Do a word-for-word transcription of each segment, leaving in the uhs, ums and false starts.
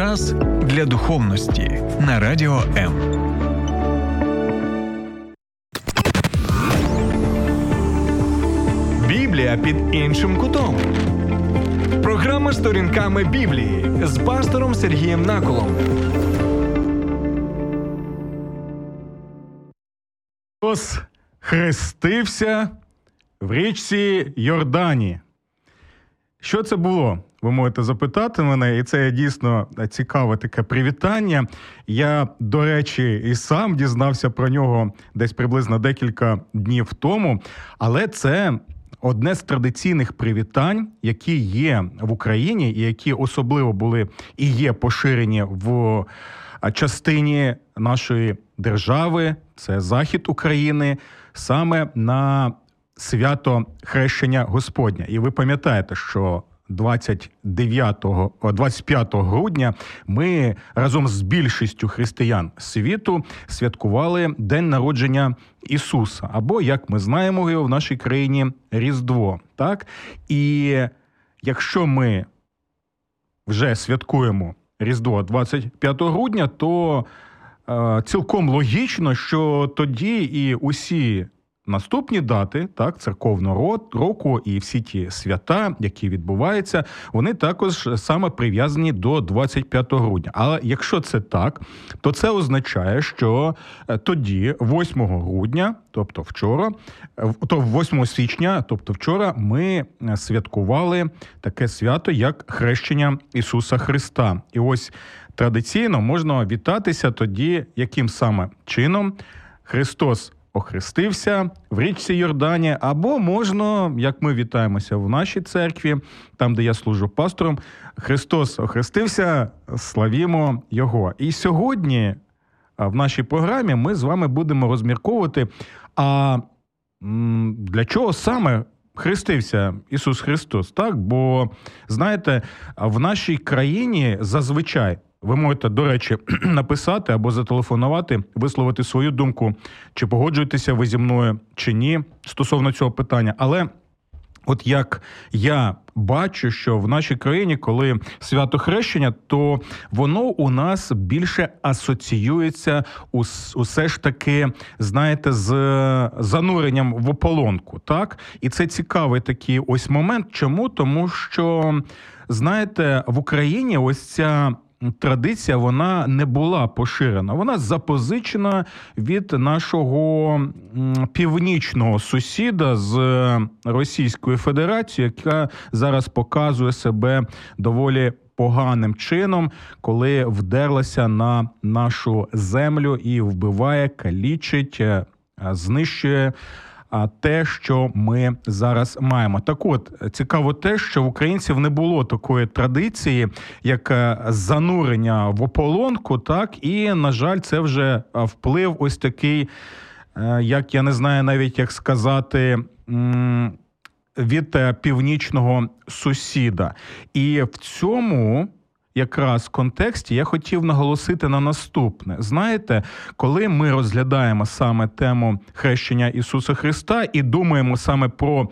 Час для духовності на Радіо М. Біблія під іншим кутом. Програма «Сторінками Біблії» з пастором Сергієм Наколом. Ісус хрестився в річці Йордані. Що це було? Ви можете запитати мене, і це дійсно цікаве таке привітання. Я, до речі, і сам дізнався про нього десь приблизно декілька днів тому, але це одне з традиційних привітань, які є в Україні і які особливо були і є поширені в частині нашої держави, це захід України, саме на свято Хрещення Господня. І ви пам'ятаєте, що двадцять дев'ятого, двадцять п'ятого грудня ми разом з більшістю християн світу святкували День народження Ісуса, або, як ми знаємо його в нашій країні, Різдво. Так? І якщо ми вже святкуємо Різдво двадцять п'ятого грудня, то е, цілком логічно, що тоді і усі наступні дати, так, церковного року і всі ті свята, які відбуваються, вони також саме прив'язані до двадцять п'ятого грудня. Але якщо це так, то це означає, що тоді, восьмого грудня, тобто вчора, то восьмого січня, тобто вчора, ми святкували таке свято, як Хрещення Ісуса Христа. І ось традиційно можна вітатися тоді, яким саме чином Христос охрестився в річці Йордані, або можна, як ми вітаємося в нашій церкві, там, де я служу пастором, Христос охрестився, славімо Його. І сьогодні в нашій програмі ми з вами будемо розмірковувати, а для чого саме хрестився Ісус Христос, так? Бо, знаєте, в нашій країні зазвичай, ви можете, до речі, написати або зателефонувати, висловити свою думку, чи погоджуєтеся ви зі мною, чи ні, стосовно цього питання. Але от як я бачу, що в нашій країні, коли свято хрещення, то воно у нас більше асоціюється усе ж таки, знаєте, з зануренням в ополонку, так? І це цікавий такий ось момент. Чому? Тому що, знаєте, в Україні ось ця традиція, вона не була поширена. Вона запозичена від нашого північного сусіда з Російської Федерації, яка зараз показує себе доволі поганим чином, коли вдерлася на нашу землю і вбиває, калічить, знищує те, що ми зараз маємо. Так от, цікаво те, що в українців не було такої традиції, як занурення в ополонку, так, і, на жаль, це вже вплив ось такий, як я не знаю навіть, як сказати, від північного сусіда. І в цьому якраз в контексті я хотів наголосити на наступне. Знаєте, коли ми розглядаємо саме тему хрещення Ісуса Христа і думаємо саме про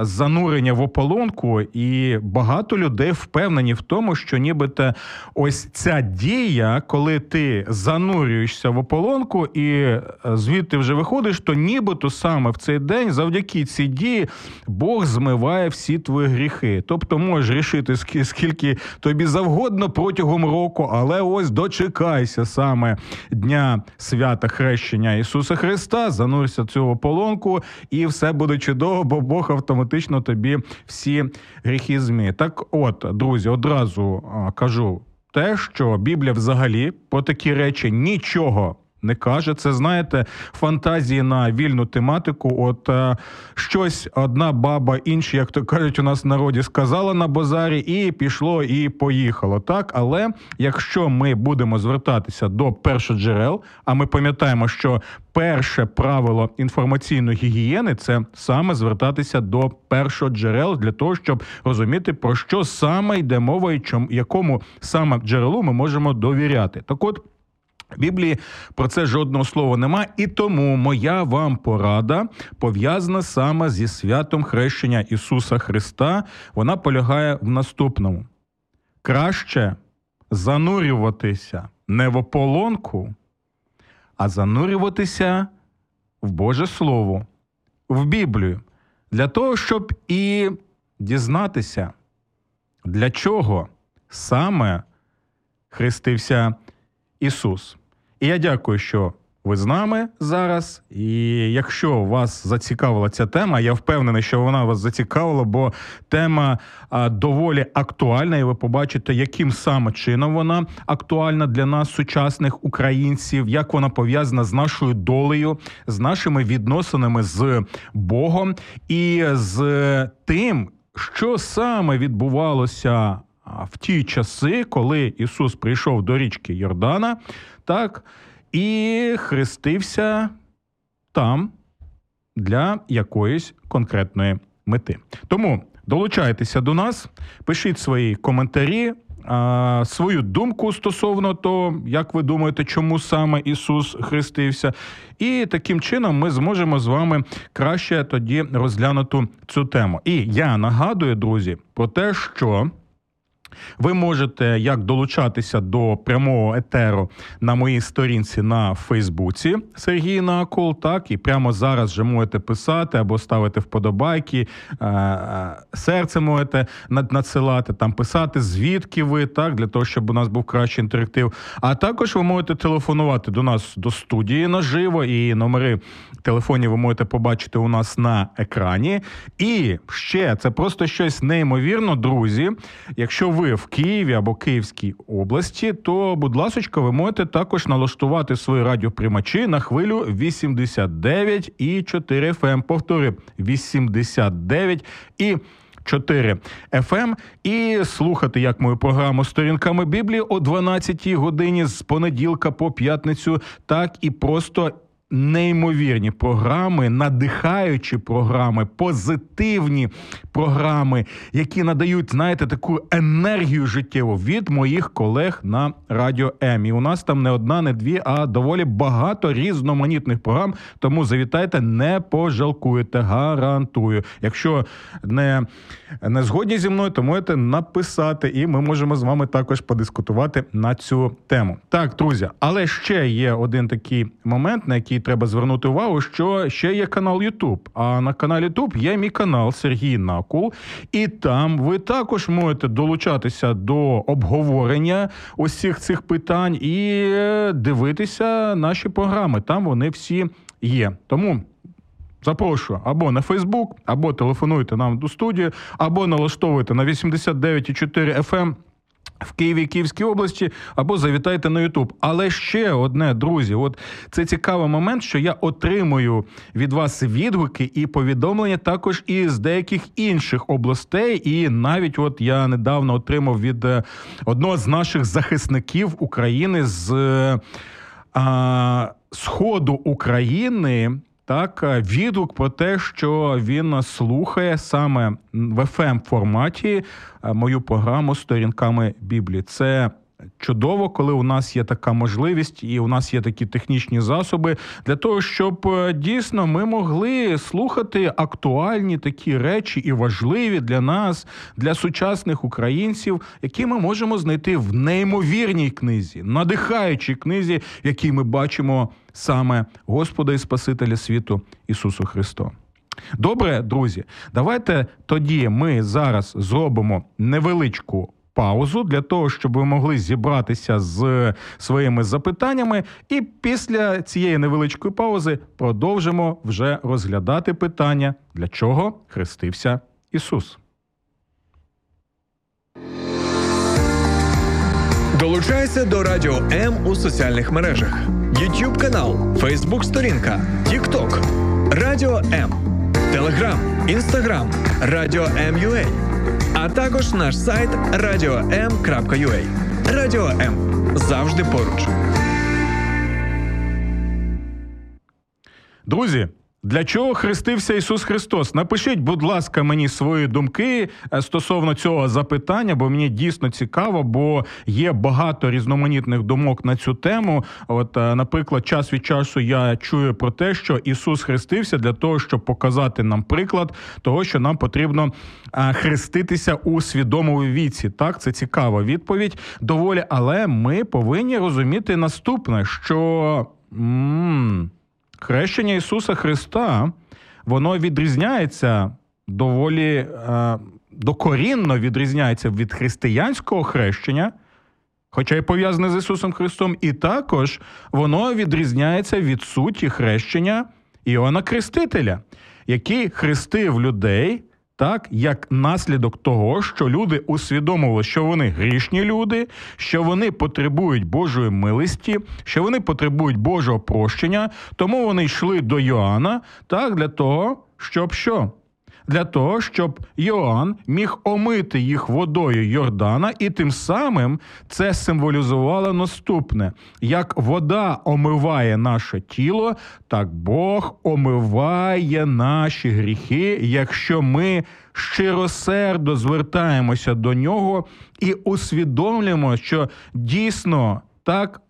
занурення в ополонку, і багато людей впевнені в тому, що нібито ось ця дія, коли ти занурюєшся в ополонку і звідти вже виходиш, то нібито саме в цей день завдяки цій дії Бог змиває всі твої гріхи. Тобто можеш рішити скільки тобі завгодно протягом року, але ось дочекайся саме дня свята хрещення Ісуса Христа, занурся в цю ополонку і все буде чудово, бо Бог автоматично автоматично тобі всі гріхи зміє. Так от, друзі, одразу кажу те, що Біблія взагалі про такі речі нічого не каже. Це, знаєте, фантазії на вільну тематику. От е, щось одна баба, інші, як то кажуть у нас в народі, сказала на базарі і пішло, і поїхало. Так? Але якщо ми будемо звертатися до першоджерел, а ми пам'ятаємо, що перше правило інформаційної гігієни – це саме звертатися до першоджерел для того, щоб розуміти, про що саме йде мова і чому, якому саме джерелу ми можемо довіряти. Так от, в Біблії про це жодного слова нема, і тому моя вам порада пов'язана саме зі святом хрещення Ісуса Христа. Вона полягає в наступному. Краще занурюватися не в ополонку, а занурюватися в Боже Слово, в Біблію, для того, щоб і дізнатися, для чого саме хрестився Ісус. І я дякую, що ви з нами зараз, і якщо вас зацікавила ця тема, я впевнений, що вона вас зацікавила, бо тема а, доволі актуальна, і ви побачите, яким саме чином вона актуальна для нас, сучасних українців, як вона пов'язана з нашою долею, з нашими відносинами з Богом і з тим, що саме відбувалося в ті часи, коли Ісус прийшов до річки Йордана, так, і хрестився там для якоїсь конкретної мети. Тому долучайтеся до нас, пишіть свої коментарі, свою думку стосовно того, як ви думаєте, чому саме Ісус хрестився. І таким чином ми зможемо з вами краще тоді розглянути цю тему. І я нагадую, друзі, про те, що ви можете як долучатися до прямого етеру на моїй сторінці на Фейсбуці Сергій Накол, так, і прямо зараз вже можете писати або ставити вподобайки, серце можете надсилати, там писати, звідки ви, так, для того, щоб у нас був кращий інтерактив. А також ви можете телефонувати до нас, до студії наживо, і номери телефонів ви можете побачити у нас на екрані. І ще, це просто щось неймовірно, друзі, якщо ви в Києві або Київській області, то, будь ласочка, ви можете також налаштувати свої радіоприймачі на хвилю вісімдесят дев'ять і чотири еф ем. Повторю, вісімдесят дев'ять і чотири еф ем. І слухати, як мою програму «Сторінками Біблії» о дванадцятій годині з понеділка по п'ятницю, так і просто неймовірні програми, надихаючі програми, позитивні програми, які надають, знаєте, таку енергію життєву від моїх колег на Радіо М. І у нас там не одна, не дві, а доволі багато різноманітних програм, тому завітайте, не пожалкуєте, гарантую. Якщо не, не згодні зі мною, то можете написати, і ми можемо з вами також подискутувати на цю тему. Так, друзі, але ще є один такий момент, на який треба звернути увагу, що ще є канал YouTube. А на каналі YouTube є мій канал Сергій Накол, і там ви також можете долучатися до обговорення усіх цих питань і дивитися наші програми. Там вони всі є. Тому запрошую або на Facebook, або телефонуйте нам до студії, або налаштовуйте на вісімдесят дев'ять і чотири еф ем в Києві, Київській області, або завітайте на Ютуб. Але ще одне, друзі, от це цікавий момент, що я отримую від вас відгуки і повідомлення також із деяких інших областей. І навіть от я недавно отримав від одного з наших захисників України з а, Сходу України, так, відгук про те, що він слухає саме в еф ем-форматі мою програму «Сторінками Біблії». Це чудово, коли у нас є така можливість і у нас є такі технічні засоби для того, щоб дійсно ми могли слухати актуальні такі речі і важливі для нас, для сучасних українців, які ми можемо знайти в неймовірній книзі, надихаючій книзі, в якій ми бачимо саме Господа і Спасителя світу Ісусу Христу. Добре, друзі, давайте тоді ми зараз зробимо невеличку паузу для того, щоб ви могли зібратися з своїми запитаннями. І після цієї невеличкої паузи продовжимо вже розглядати питання, для чого хрестився Ісус. Долучайся до Радіо М у соціальних мережах. YouTube канал, Facebook сторінка, TikTok, Радіо М, Telegram, Instagram, Радіо Ем.ua. А також наш сайт радіо ем крапка ю а. Радіо М. Завжди поруч. Друзі, Для чого хрестився Ісус Христос? Напишіть, будь ласка, мені свої думки стосовно цього запитання, бо мені дійсно цікаво, бо є багато різноманітних думок на цю тему. От, наприклад, час від часу я чую про те, що Ісус хрестився для того, щоб показати нам приклад того, що нам потрібно хреститися у свідомому віці. Так, це цікава відповідь доволі, але ми повинні розуміти наступне, що... М-м, хрещення Ісуса Христа, воно відрізняється доволі е, докорінно відрізняється від християнського хрещення, хоча й пов'язане з Ісусом Христом, і також воно відрізняється від суті хрещення Іоанна Хрестителя, який хрестив людей, так, як наслідок того, що люди усвідомили, що вони грішні люди, що вони потребують Божої милості, що вони потребують Божого прощення, тому вони йшли до Йоанна, так, для того, щоб що? Для того, щоб Йоанн міг омити їх водою Йордана, і тим самим це символізувало наступне. Як вода омиває наше тіло, так Бог омиває наші гріхи, якщо ми щиросердо звертаємося до Нього і усвідомлюємо, що дійсно так,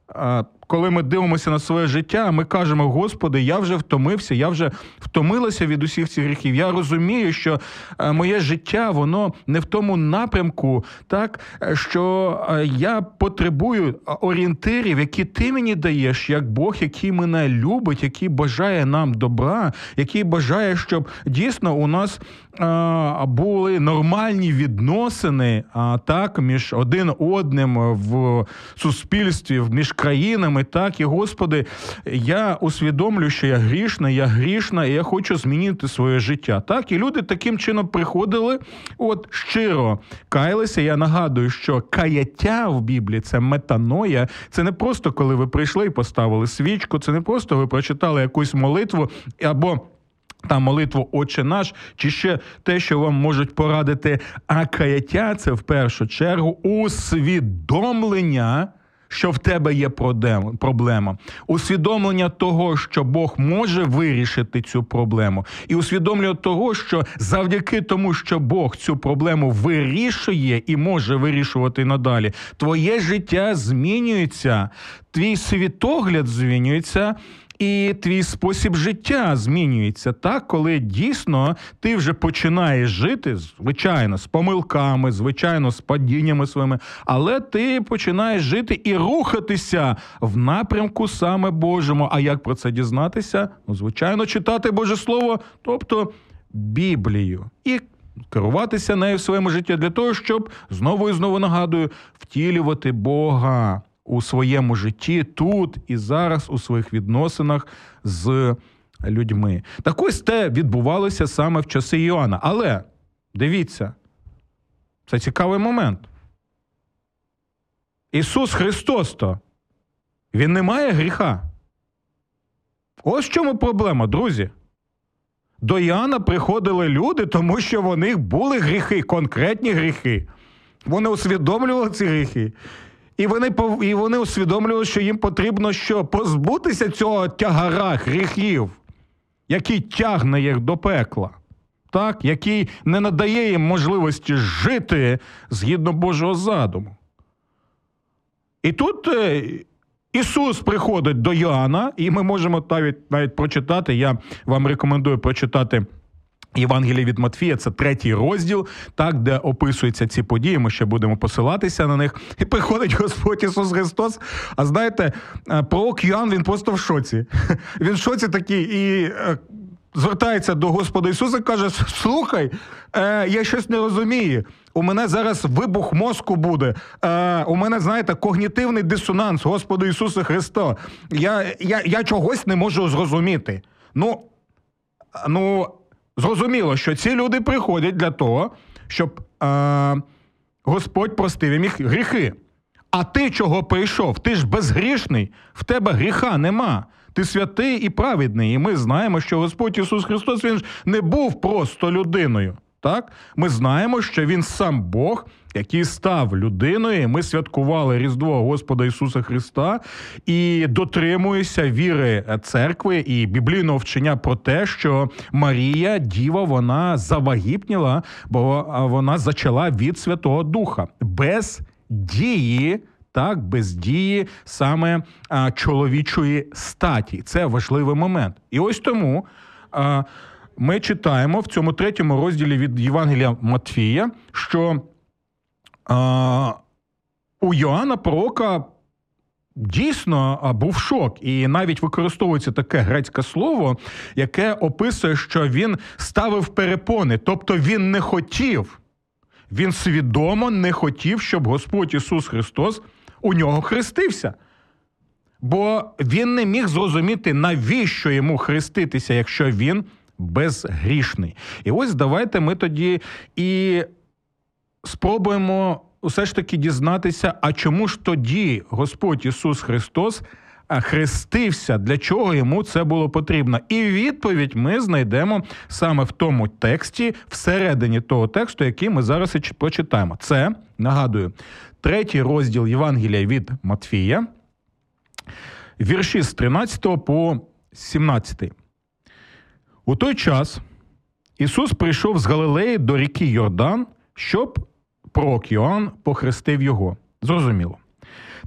коли ми дивимося на своє життя, ми кажемо: «Господи, я вже втомився, я вже втомилася від усіх цих гріхів. Я розумію, що моє життя, воно не в тому напрямку, так, що я потребую орієнтирів, які ти мені даєш, як Бог, який мене любить, який бажає нам добра, який бажає, щоб дійсно у нас були нормальні відносини, так, між один одним в суспільстві, між країнами, так, і, Господи, я усвідомлю, що я грішна, я грішна, і я хочу змінити своє життя». Так, і люди таким чином приходили, от, щиро каялися. Я нагадую, що каяття в Біблії – це метаноя. Це не просто, коли ви прийшли і поставили свічку, це не просто ви прочитали якусь молитву або там молитву «Отче наш», чи ще те, що вам можуть порадити. А каяття – це, в першу чергу, усвідомлення, що в тебе є проблема. Усвідомлення того, що Бог може вирішити цю проблему. І усвідомлення того, що завдяки тому, що Бог цю проблему вирішує і може вирішувати надалі, твоє життя змінюється, твій світогляд змінюється, і твій спосіб життя змінюється, так, коли дійсно ти вже починаєш жити, звичайно, з помилками, звичайно, з падіннями своїми, але ти починаєш жити і рухатися в напрямку саме Божому. А як про це дізнатися? Ну, звичайно, читати Боже Слово, тобто Біблію. І керуватися нею в своєму житті для того, щоб, знову і знову нагадую, втілювати Бога у своєму житті, тут і зараз, у своїх відносинах з людьми. Так ось те відбувалося саме в часи Іоанна. Але, дивіться, це цікавий момент. Ісус Христос-то, Він не має гріха. Ось в чому проблема, друзі. До Іоанна приходили люди, тому що в них були гріхи, конкретні гріхи. Вони усвідомлювали ці гріхи. І вони, і вони усвідомлювали, що їм потрібно що? Позбутися цього тягара гріхів, який тягне їх до пекла, так? Який не надає їм можливості жити згідно Божого задуму. І тут Ісус приходить до Йоанна, і ми можемо навіть, навіть прочитати, я вам рекомендую прочитати Євангелія від Матфія, це третій розділ, так, де описуються ці події, ми ще будемо посилатися на них. І приходить Господь Ісус Христос, а знаєте, пророк Йоанн, він просто в шоці. Він в шоці такий і звертається до Господа Ісуса, каже: «Слухай, я щось не розумію, у мене зараз вибух мозку буде, у мене, знаєте, когнітивний дисонанс, Господа Ісуса Христа, я, я, я чогось не можу зрозуміти». Ну, ну... Зрозуміло, що ці люди приходять для того, щоб е- Господь простив їм їх гріхи. А ти чого прийшов? Ти ж безгрішний, в тебе гріха нема. Ти святий і праведний. І ми знаємо, що Господь Ісус Христос, Він ж не був просто людиною. Так? Ми знаємо, що він сам Бог, який став людиною, ми святкували Різдво Господа Ісуса Христа і дотримуємося віри церкви і біблійного вчення про те, що Марія, діва, вона завагітніла, бо вона зачала від Святого Духа. Без дії, так, без дії саме а, чоловічої статі. Це важливий момент. І ось тому... А, Ми читаємо в цьому третьому розділі від Євангелія Матфія, що е, у Йоанна Пророка дійсно був шок. І навіть використовується таке грецьке слово, яке описує, що він ставив перепони. Тобто він не хотів, він свідомо не хотів, щоб Господь Ісус Христос у нього хрестився. Бо він не міг зрозуміти, навіщо йому хреститися, якщо він безгрішний. І ось давайте ми тоді і спробуємо все ж таки дізнатися, а чому ж тоді Господь Ісус Христос хрестився, для чого йому це було потрібно. І відповідь ми знайдемо саме в тому тексті, всередині того тексту, який ми зараз і прочитаємо. Це, нагадую, третій розділ Євангелія від Матфія, вірші з тринадцятого по сімнадцятий. У той час Ісус прийшов з Галилеї до ріки Йордан, щоб пророк Іоанн похрестив його. Зрозуміло.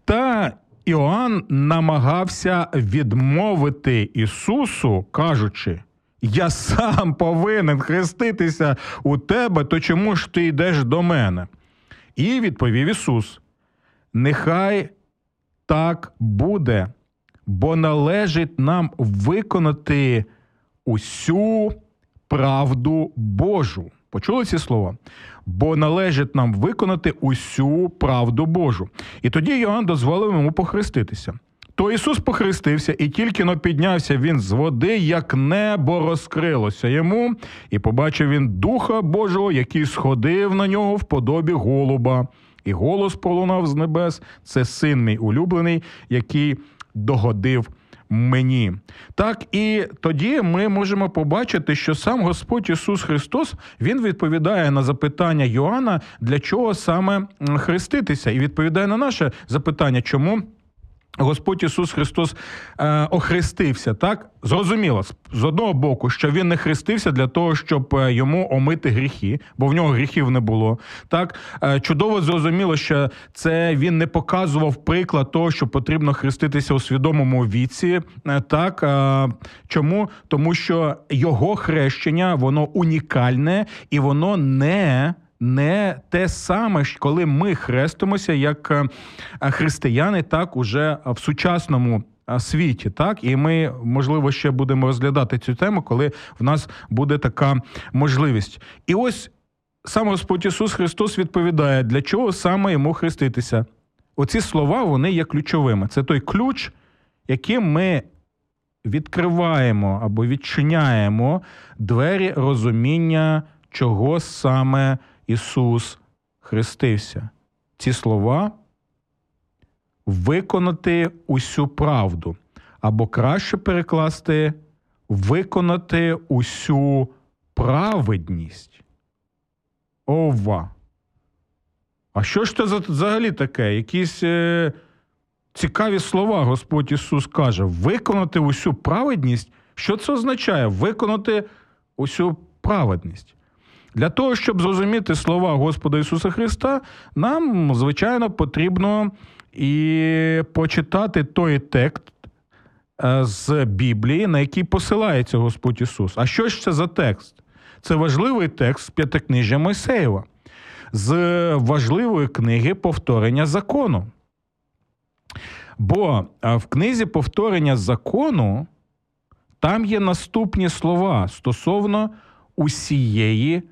Та Іоанн намагався відмовити Ісусу, кажучи: «Я сам повинен хреститися у тебе, то чому ж ти йдеш до мене?» І відповів Ісус: «Нехай так буде, бо належить нам виконати усю правду Божу». Почули ці слова? «Бо належить нам виконати усю правду Божу». І тоді Йоанн дозволив йому похреститися. То Ісус похрестився, і тільки-но піднявся він з води, як небо розкрилося йому, і побачив він Духа Божого, який сходив на нього в подобі голуба. І голос пролунав з небес: «Це син мій улюблений, який догодив мені». Так, і тоді ми можемо побачити, що сам Господь Ісус Христос, він відповідає на запитання Йоанна, для чого саме хреститися, і відповідає на наше запитання, чому Господь Ісус Христос е, охрестився, так? Зрозуміло, з одного боку, що він не хрестився для того, щоб йому омити гріхи, бо в нього гріхів не було, так? Е, чудово зрозуміло, що це він не показував приклад того, що потрібно хреститися у свідомому віці, е, так? Е, чому? Тому що його хрещення, воно унікальне, і воно не... не те саме, коли ми хрестимося як християни, так, уже в сучасному світі, так, і ми, можливо, ще будемо розглядати цю тему, коли в нас буде така можливість. І ось сам Господь Ісус Христос відповідає, для чого саме йому хреститися. Оці слова, вони є ключовими. Це той ключ, яким ми відкриваємо або відчиняємо двері розуміння, чого саме Ісус хрестився. Ці слова «виконати усю правду», або краще перекласти «виконати усю праведність». Ова! А що ж це взагалі таке? Якісь е- цікаві слова Господь Ісус каже. «Виконати усю праведність»? Що це означає? «Виконати усю праведність»? Для того, щоб зрозуміти слова Господа Ісуса Христа, нам, звичайно, потрібно і почитати той текст з Біблії, на який посилається Господь Ісус. А що ж це за текст? Це важливий текст з П'ятикнижжя Мойсеєва, з важливої книги «Повторення закону». Бо в книзі «Повторення закону» там є наступні слова стосовно усієї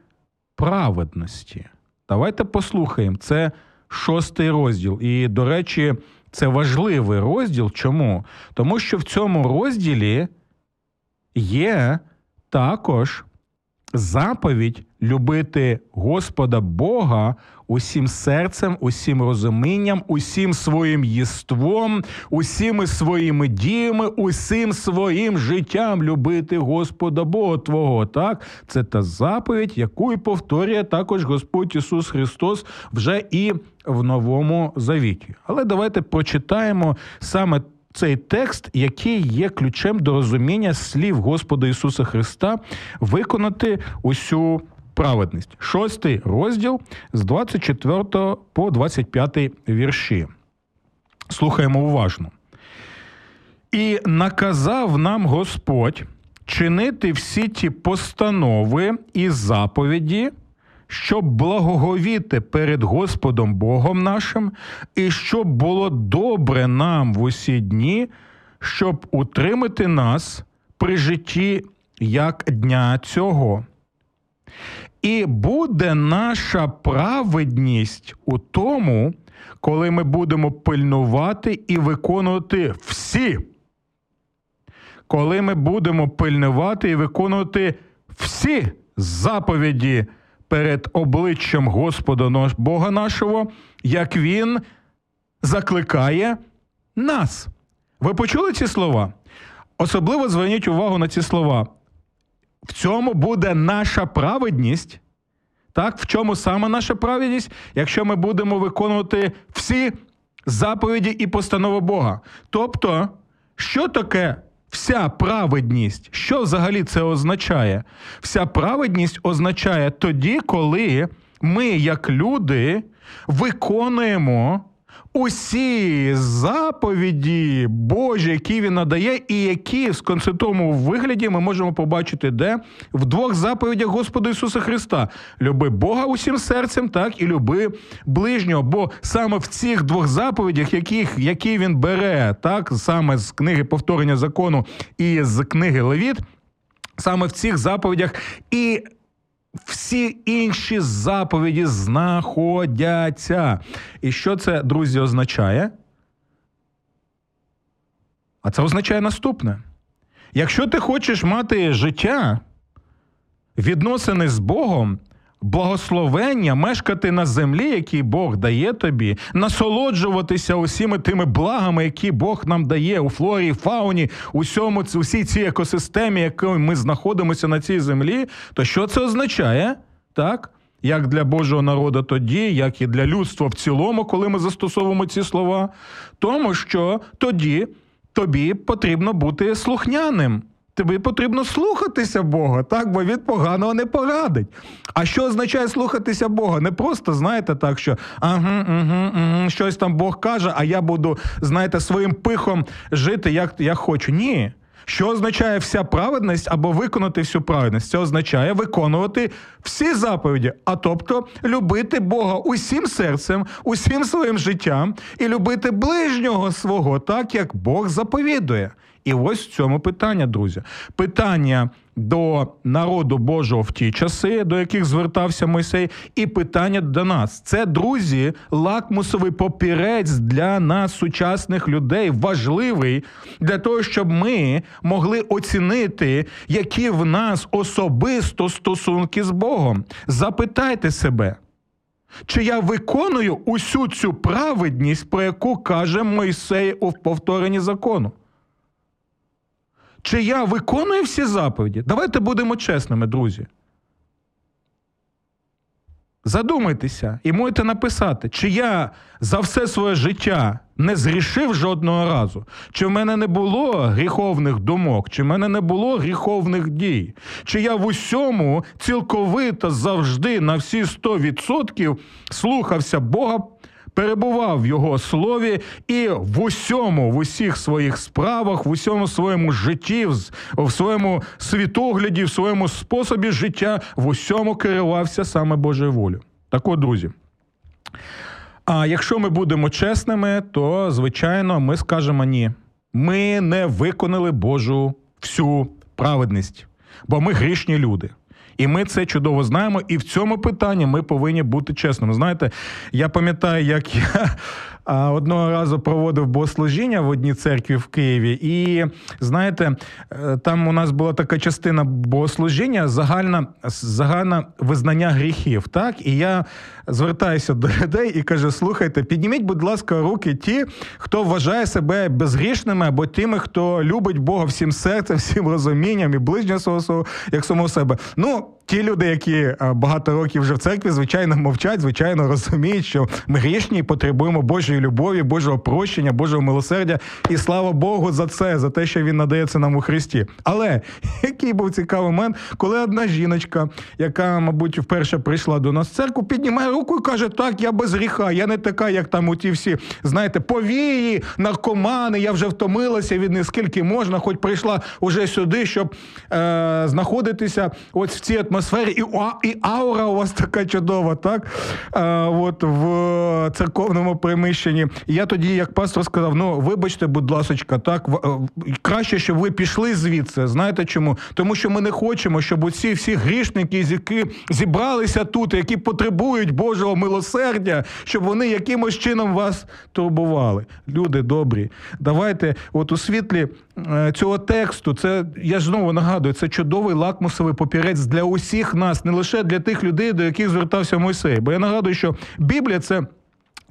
праведності. Давайте послухаємо. Це шостий розділ. І, до речі, це важливий розділ. Чому? Тому що в цьому розділі є також заповідь любити Господа Бога усім серцем, усім розумінням, усім своїм єством, усіми своїми діями, усім своїм життям любити Господа Бога твого. Так? Це та заповідь, яку і повторює також Господь Ісус Христос вже і в Новому Завіті. Але давайте прочитаємо саме цей текст, який є ключем до розуміння слів Господа Ісуса Христа виконати усю праведність. Шостий розділ з двадцять четвертого по двадцять п'ятий вірші. Слухаємо уважно. «І наказав нам Господь чинити всі ті постанови і заповіді, щоб благоговіти перед Господом Богом нашим, і щоб було добре нам в усі дні, щоб утримати нас при житті як дня цього. І буде наша праведність у тому, коли ми будемо пильнувати і виконувати всі. Коли ми будемо пильнувати і виконувати всі заповіді перед обличчям Господа Бога нашого, як Він закликає нас». Ви почули ці слова? Особливо зверніть увагу на ці слова. В цьому буде наша праведність. Так, в чому саме наша праведність? Якщо ми будемо виконувати всі заповіді і постанови Бога. Тобто, що таке вся праведність? Що взагалі це означає? Вся праведність означає тоді, коли ми, як люди, виконуємо усі заповіді Божі, які Він надає, і які в сконцентрованому вигляді ми можемо побачити де? В двох заповідях Господа Ісуса Христа. Люби Бога усім серцем, так, і люби ближнього. Бо саме в цих двох заповідях, яких, які Він бере, так, саме з книги «Повторення закону» і з книги «Левіт», саме в цих заповідях і всі інші заповіді знаходяться. І що це, друзі, означає? А це означає наступне. Якщо ти хочеш мати життя, відносини з Богом, благословення, мешкати на землі, які Бог дає тобі, насолоджуватися усіми тими благами, які Бог нам дає у флорі, фауні, усьому, усій цій екосистемі, якою ми знаходимося на цій землі, то що це означає? Так? Як для Божого народу тоді, як і для людства в цілому, коли ми застосовуємо ці слова. Тому що тоді тобі потрібно бути слухняним. Тобі потрібно слухатися Бога, так, бо Він поганого не порадить. А що означає слухатися Бога? Не просто, знаєте, так, що ага, ага, ага, щось там Бог каже, а я буду, знаєте, своїм пихом жити, як я хочу. Ні. Що означає вся праведність або виконати всю праведність? Це означає виконувати всі заповіді, а тобто любити Бога усім серцем, усім своїм життям і любити ближнього свого так, як Бог заповідує. І ось в цьому питання, друзі. Питання до народу Божого в ті часи, до яких звертався Мойсей, і питання до нас. Це, друзі, лакмусовий папірець для нас, сучасних людей, важливий для того, щоб ми могли оцінити, які в нас особисто стосунки з Богом. Запитайте себе, чи я виконую усю цю праведність, про яку каже Мойсей у повторенні закону? Чи я виконую всі заповіді? Давайте будемо чесними, друзі. Задумайтеся і можете написати, чи я за все своє життя не згрішив жодного разу, чи в мене не було гріховних думок, чи в мене не було гріховних дій, чи я в усьому цілковито завжди на всі сто відсотків слухався Бога, перебував в Його слові і в усьому, в усіх своїх справах, в усьому своєму житті, в своєму світогляді, в своєму способі життя, в усьому керувався саме Божою волею. Так от, друзі, а якщо ми будемо чесними, то, звичайно, ми скажемо ні. Ми не виконали Божу всю праведність, бо ми грішні люди. І ми це чудово знаємо, і в цьому питанні ми повинні бути чесними. Знаєте, я пам'ятаю, як я одного разу проводив богослужіння в одній церкві в Києві. І, знаєте, там у нас була така частина богослужіння, загальна, загальне визнання гріхів. Так? І я звертаюся до людей і кажу, слухайте, підніміть, будь ласка, руки ті, хто вважає себе безгрішними, або тими, хто любить Бога всім серцем, всім розумінням і ближнього свого, як самого себе. Ну, ті люди, які багато років вже в церкві, звичайно, мовчать, звичайно, розуміють, що ми грішні і потребуємо Божої любові, Божого прощення, Божого милосердя. І слава Богу за це, за те, що Він надається нам у Христі. Але який був цікавий момент, коли одна жіночка, яка, мабуть, вперше прийшла до нас в церкву, піднімає руку і каже, так, я без гріха, я не така, як там у ті всі, знаєте, повії, наркомани, я вже втомилася від них скільки можна, хоч прийшла уже сюди, щоб е- знаходитися ось в цій атмосфері, і, і аура у вас така чудова, так, а, от в церковному приміщенні. І я тоді, як пастор, сказав, ну, вибачте, будь ласочка, так, краще, щоб ви пішли звідси, знаєте чому? Тому що ми не хочемо, щоб усі всі грішники, які зібралися тут, які потребують Божого милосердя, щоб вони якимось чином вас турбували. Люди добрі, давайте, от у світлі цього тексту, це, я ж знову нагадую, це чудовий лакмусовий папірець для усіх нас, не лише для тих людей, до яких звертався Мойсей. Бо я нагадую, що Біблія – це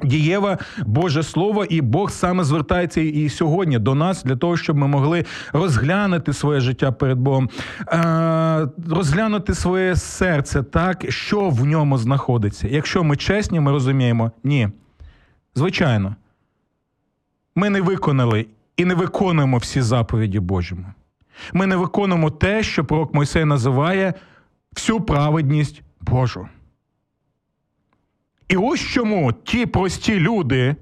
дієве Боже Слово, і Бог саме звертається і сьогодні до нас, для того, щоб ми могли розглянути своє життя перед Богом, розглянути своє серце, так, що в ньому знаходиться. Якщо ми чесні, ми розуміємо, ні, звичайно, ми не виконали і не виконуємо всі заповіді Божі. Ми не виконуємо те, що пророк Мойсей називає всю праведність Божу. І ось чому ті прості люди,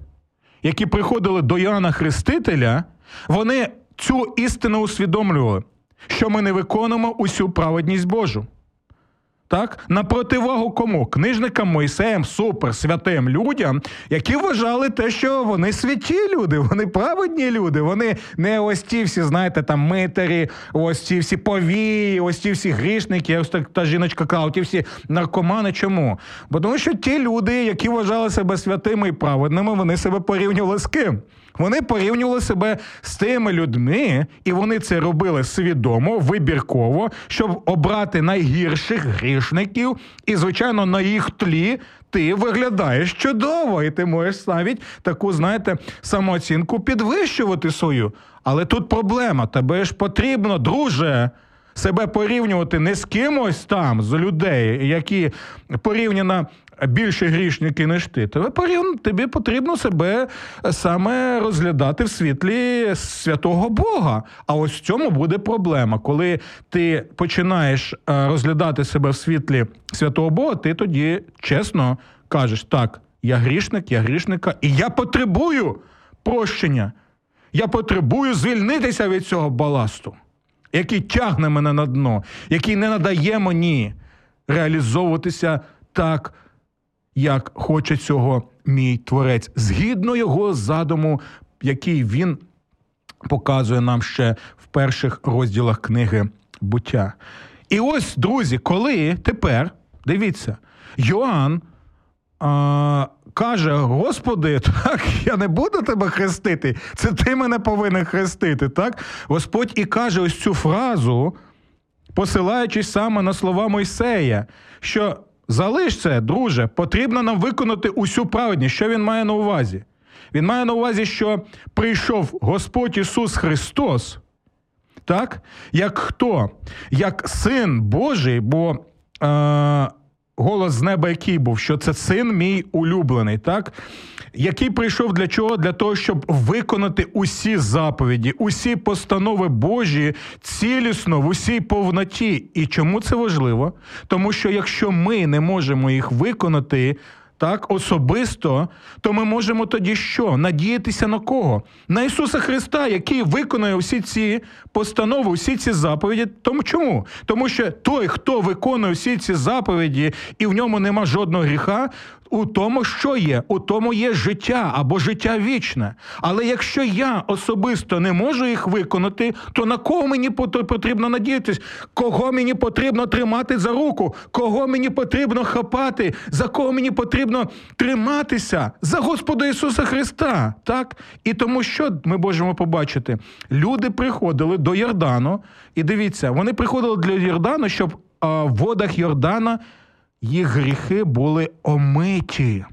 які приходили до Іоанна Хрестителя, вони цю істину усвідомлювали, що ми не виконуємо усю праведність Божу. Так? На противагу кому? Книжникам, Мойсеям, суперсвятим людям, які вважали те, що вони святі люди, вони праведні люди, вони не ось ті всі, знаєте, там митарі, ось ті всі повії, ось ті всі грішники, ось так, та жіночка казала, ті всі наркомани. Чому? Бо тому що ті люди, які вважали себе святими і праведними, вони себе порівнювали з ким? Вони порівнювали себе з тими людьми, і вони це робили свідомо, вибірково, щоб обрати найгірших грішників, і, звичайно, на їх тлі ти виглядаєш чудово, і ти можеш навіть таку, знаєте, самооцінку підвищувати свою. Але тут проблема, тебе ж потрібно, друже, себе порівнювати не з кимось там, з людей, які порівняно більше грішники, ніж ти. Тобі потрібно себе саме розглядати в світлі святого Бога. А ось в цьому буде проблема. Коли ти починаєш розглядати себе в світлі святого Бога, ти тоді чесно кажеш, так, я грішник, я грішника, і я потребую прощення. Я потребую звільнитися від цього баласту, який тягне мене на дно, який не надає мені реалізовуватися так, як хоче цього мій Творець, згідно його задуму, який він показує нам ще в перших розділах книги «Буття». І ось, друзі, коли тепер, дивіться, Йоанн а, каже, Господи, так, я не буду тебе хрестити, це ти мене повинен хрестити, так? Господь і каже ось цю фразу, посилаючись саме на слова Мойсея, що залиш це, друже, потрібно нам виконати усю праведність. Що він має на увазі? Він має на увазі, що прийшов Господь Ісус Христос, так? Як хто? Як Син Божий, бо е- голос з неба який був, що це Син мій улюблений, так? Який прийшов для чого? Для того, щоб виконати усі заповіді, усі постанови Божі цілісно, в усій повноті. І чому це важливо? Тому що якщо ми не можемо їх виконати, так, особисто, то ми можемо тоді що? Надіятися на кого? На Ісуса Христа, який виконує усі ці постанови, усі ці заповіді. Тому чому? Тому що той, хто виконує всі ці заповіді і в ньому нема жодного гріха, у тому, що є, у тому є життя або життя вічне. Але якщо я особисто не можу їх виконати, то на кого мені потрібно надіятись? Кого мені потрібно тримати за руку? Кого мені потрібно хапати? За кого мені потрібно триматися? За Господа Ісуса Христа. Так? І тому що ми можемо побачити? Люди приходили до Йордану, і дивіться, вони приходили до Йордану, щоб а, в водах Йордана їх гріхи були омиті.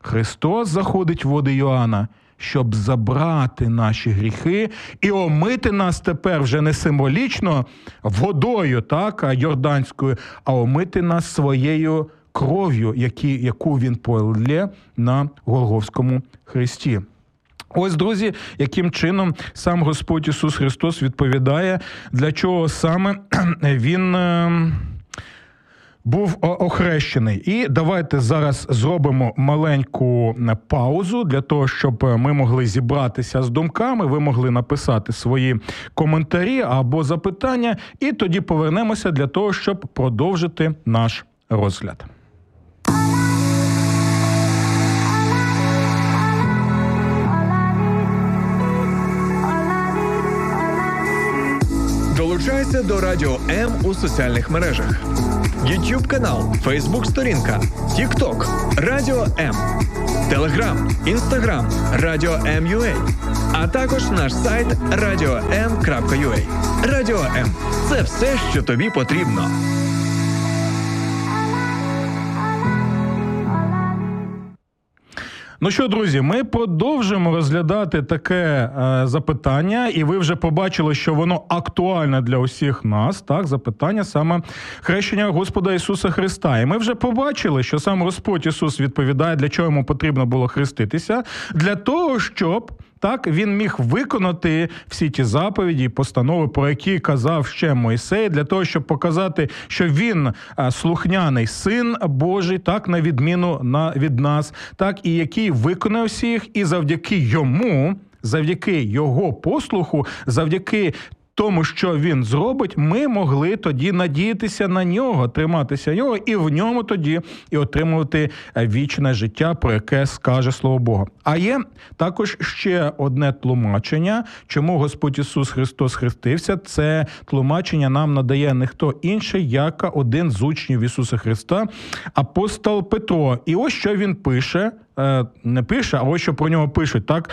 Христос заходить в води Йоанна, щоб забрати наші гріхи і омити нас тепер вже не символічно водою, так, а йорданською, а омити нас своєю кров'ю, які, яку він пролив на Голгофському хресті. Ось, друзі, яким чином сам Господь Ісус Христос відповідає, для чого саме він був охрещений. І давайте зараз зробимо маленьку паузу для того, щоб ми могли зібратися з думками, ви могли написати свої коментарі або запитання, і тоді повернемося для того, щоб продовжити наш розгляд. Долучайся до Радіо М у соціальних мережах. YouTube канал, Facebook сторінка, TikTok, Радіо М, Telegram, Instagram, Радіо Ем.ua, а також наш сайт радіо ем крапка ю а. Радіо М – це все, що тобі потрібно. Ну що, друзі, ми продовжимо розглядати таке е, запитання, і ви вже побачили, що воно актуальне для усіх нас, так, запитання саме хрещення Господа Ісуса Христа. І ми вже побачили, що сам Господь Ісус відповідає, для чого йому потрібно було хреститися, для того, щоб... Так, він міг виконати всі ті заповіді і постанови, про які казав ще Мойсей, для того, щоб показати, що він слухняний син Божий, так, на відміну на, від нас, так, і який виконав всіх, і завдяки йому, завдяки його послуху, завдяки тому, що він зробить, ми могли тоді надіятися на нього, триматися його, і в ньому тоді і отримувати вічне життя, про яке скаже Слово Бога. А є також ще одне тлумачення, чому Господь Ісус Христос хрестився. Це тлумачення нам надає не хто інший, як один з учнів Ісуса Христа, апостол Петро. І ось що він пише. Не пише, а ось що про нього пишуть, так,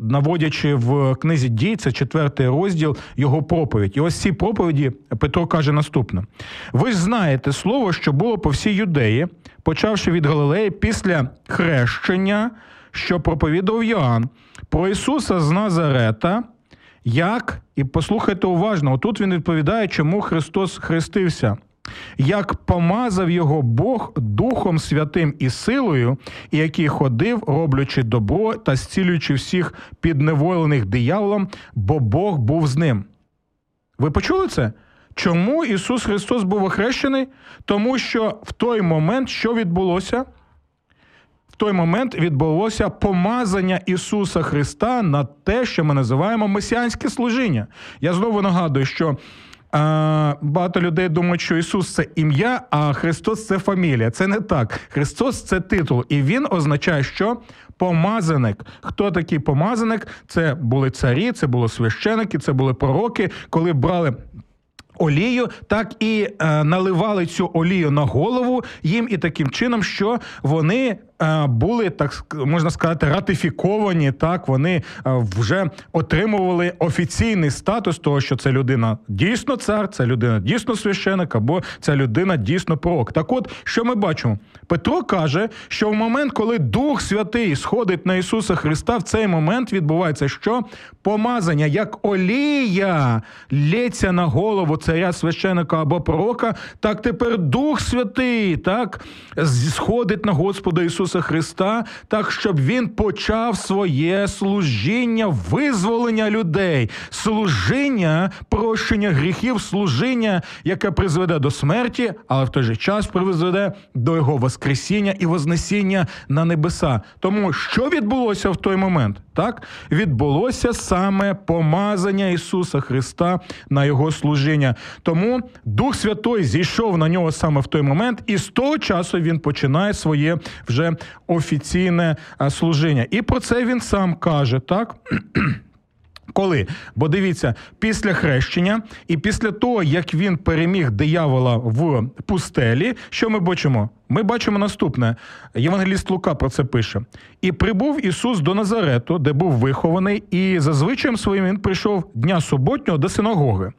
наводячи в книзі «Дії», це четвертий розділ, його проповідь. І ось ці проповіді Петро каже наступне. «Ви ж знаєте слово, що було по всій Юдеї, почавши від Галилеї після хрещення, що проповідав Йоанн, про Ісуса з Назарета, як…» І послухайте уважно, отут він відповідає, чому Христос хрестився. Як помазав його Бог Духом Святим і силою, і який ходив, роблячи добро та зцілюючи всіх підневолених дияволом, бо Бог був з ним. Ви почули це? Чому Ісус Христос був охрещений? Тому що в той момент, що відбулося? В той момент відбулося помазання Ісуса Христа на те, що ми називаємо месіанське служіння. Я знову нагадую, що багато людей думають, що Ісус – це ім'я, а Христос – це фамілія. Це не так. Христос – це титул. І він означає, що помазаник. Хто такий помазаник? Це були царі, це були священики, це були пророки, коли брали олію, так і е, наливали цю олію на голову їм, і таким чином, що вони е, були, так можна сказати, ратифіковані, так, вони е, вже отримували офіційний статус того, що це людина дійсно цар, це людина дійсно священик, або ця людина дійсно пророк. Так от, що ми бачимо? Петро каже, що в момент, коли Дух Святий сходить на Ісуса Христа, в цей момент відбувається що? Помазання, як олія лється на голову царя, священика або пророка, так тепер Дух Святий, так, сходить на Господа Ісуса Христа, так, щоб він почав своє служіння, визволення людей, служіння, прощення гріхів, служіння, яке призведе до смерті, але в той же час призведе до його воскресіння і вознесіння на небеса. Тому що відбулося в той момент? так відбулося саме помазання Ісуса Христа на його служіння. Тому Дух Святой зійшов на нього саме в той момент, і з того часу він починає своє вже офіційне служіння. І про це він сам каже, так? Коли? Бо дивіться, після хрещення і після того, як він переміг диявола в пустелі, що ми бачимо? Ми бачимо наступне. Євангеліст Лука про це пише. «І прибув Ісус до Назарету, де був вихований, і за звичаєм своїм він прийшов дня суботнього до синагоги.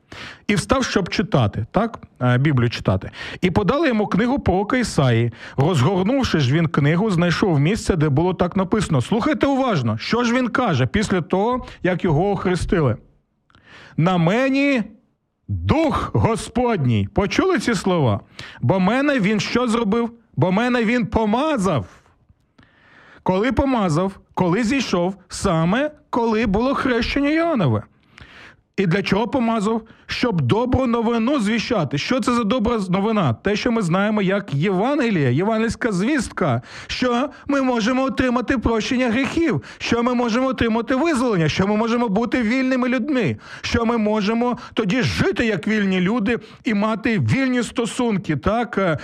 І встав, щоб читати, так? Біблію читати. І подали йому книгу пророка Ісаї. Розгорнувши ж він книгу, знайшов місце, де було так написано». Слухайте уважно, що ж він каже після того, як його охрестили? «На мені Дух Господній». Почули ці слова? «Бо мене він що зробив? Бо мене він помазав». Коли помазав? Коли зійшов? Саме коли було хрещення Іоаннове. І для чого помазав? Щоб добру новину звіщати. Що це за добра новина? Те, що ми знаємо як Євангелія, євангельська звістка. Що ми можемо отримати прощення гріхів. Що ми можемо отримати визволення. Що ми можемо бути вільними людьми. Що ми можемо тоді жити як вільні люди і мати вільні стосунки, так,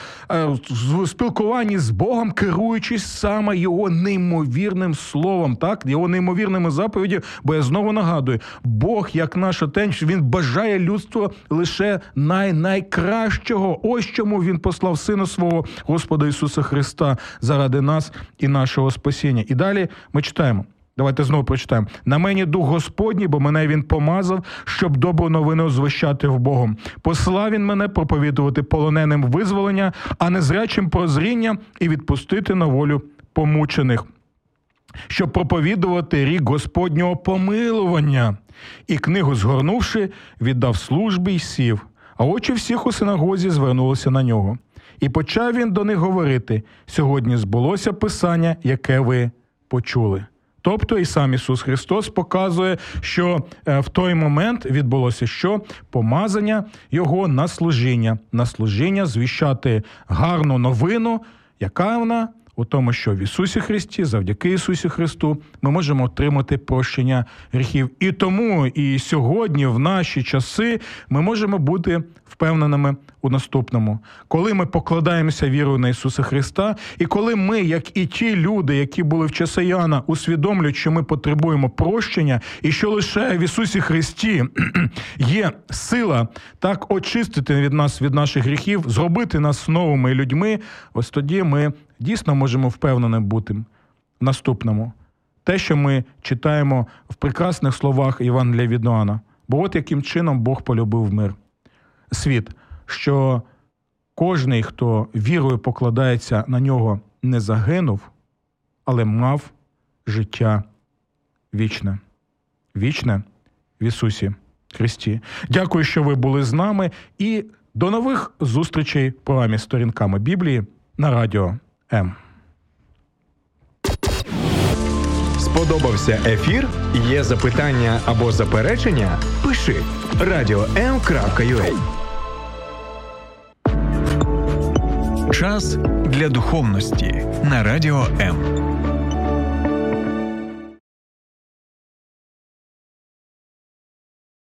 в спілкуванні з Богом, керуючись саме його неймовірним словом, так, його неймовірними заповідями. Бо я знову нагадую, Бог, як наш отець, він бажає людям лише най-найкращого. Ось чому він послав Сина свого Господа Ісуса Христа заради нас і нашого спасіння. І далі ми читаємо. Давайте знову прочитаємо. «На мені Дух Господній, бо мене він помазав, щоб добру новину звіщати в Богом. Послав він мене проповідувати полоненим визволення, а незрячим прозріння і відпустити на волю помучених, щоб проповідувати рік Господнього помилування. І книгу згорнувши, віддав службі й сів, а очі всіх у синагозі звернулися на нього. І почав він до них говорити: сьогодні збулося писання, яке ви почули». Тобто і сам Ісус Христос показує, що в той момент відбулося що? Помазання його на служіння. На служіння звіщати гарну новину, яка вона? У тому, що в Ісусі Христі, завдяки Ісусу Христу, ми можемо отримати прощення гріхів. І тому і сьогодні, в наші часи, ми можемо бути впевненими у наступному. Коли ми покладаємося вірою на Ісуса Христа, і коли ми, як і ті люди, які були в часи Іоанна, усвідомлюють, що ми потребуємо прощення, і що лише в Ісусі Христі є сила так очистити від нас, від наших гріхів, зробити нас новими людьми, ось тоді ми дійсно можемо впевнені бути в наступному. Те, що ми читаємо в прекрасних словах Євангелія від Іоанна. Бо от яким чином Бог полюбив мир. Світ, що кожний, хто вірою покладається на нього, не загинув, але мав життя вічне. Вічне в Ісусі Христі. Дякую, що ви були з нами, і до нових зустрічей в програмі «Сторінками Біблії» на Радіо М. Сподобався ефір? Є запитання або заперечення? Пиши радіо крапка ем крапка ю а. Час для духовності на Радіо М.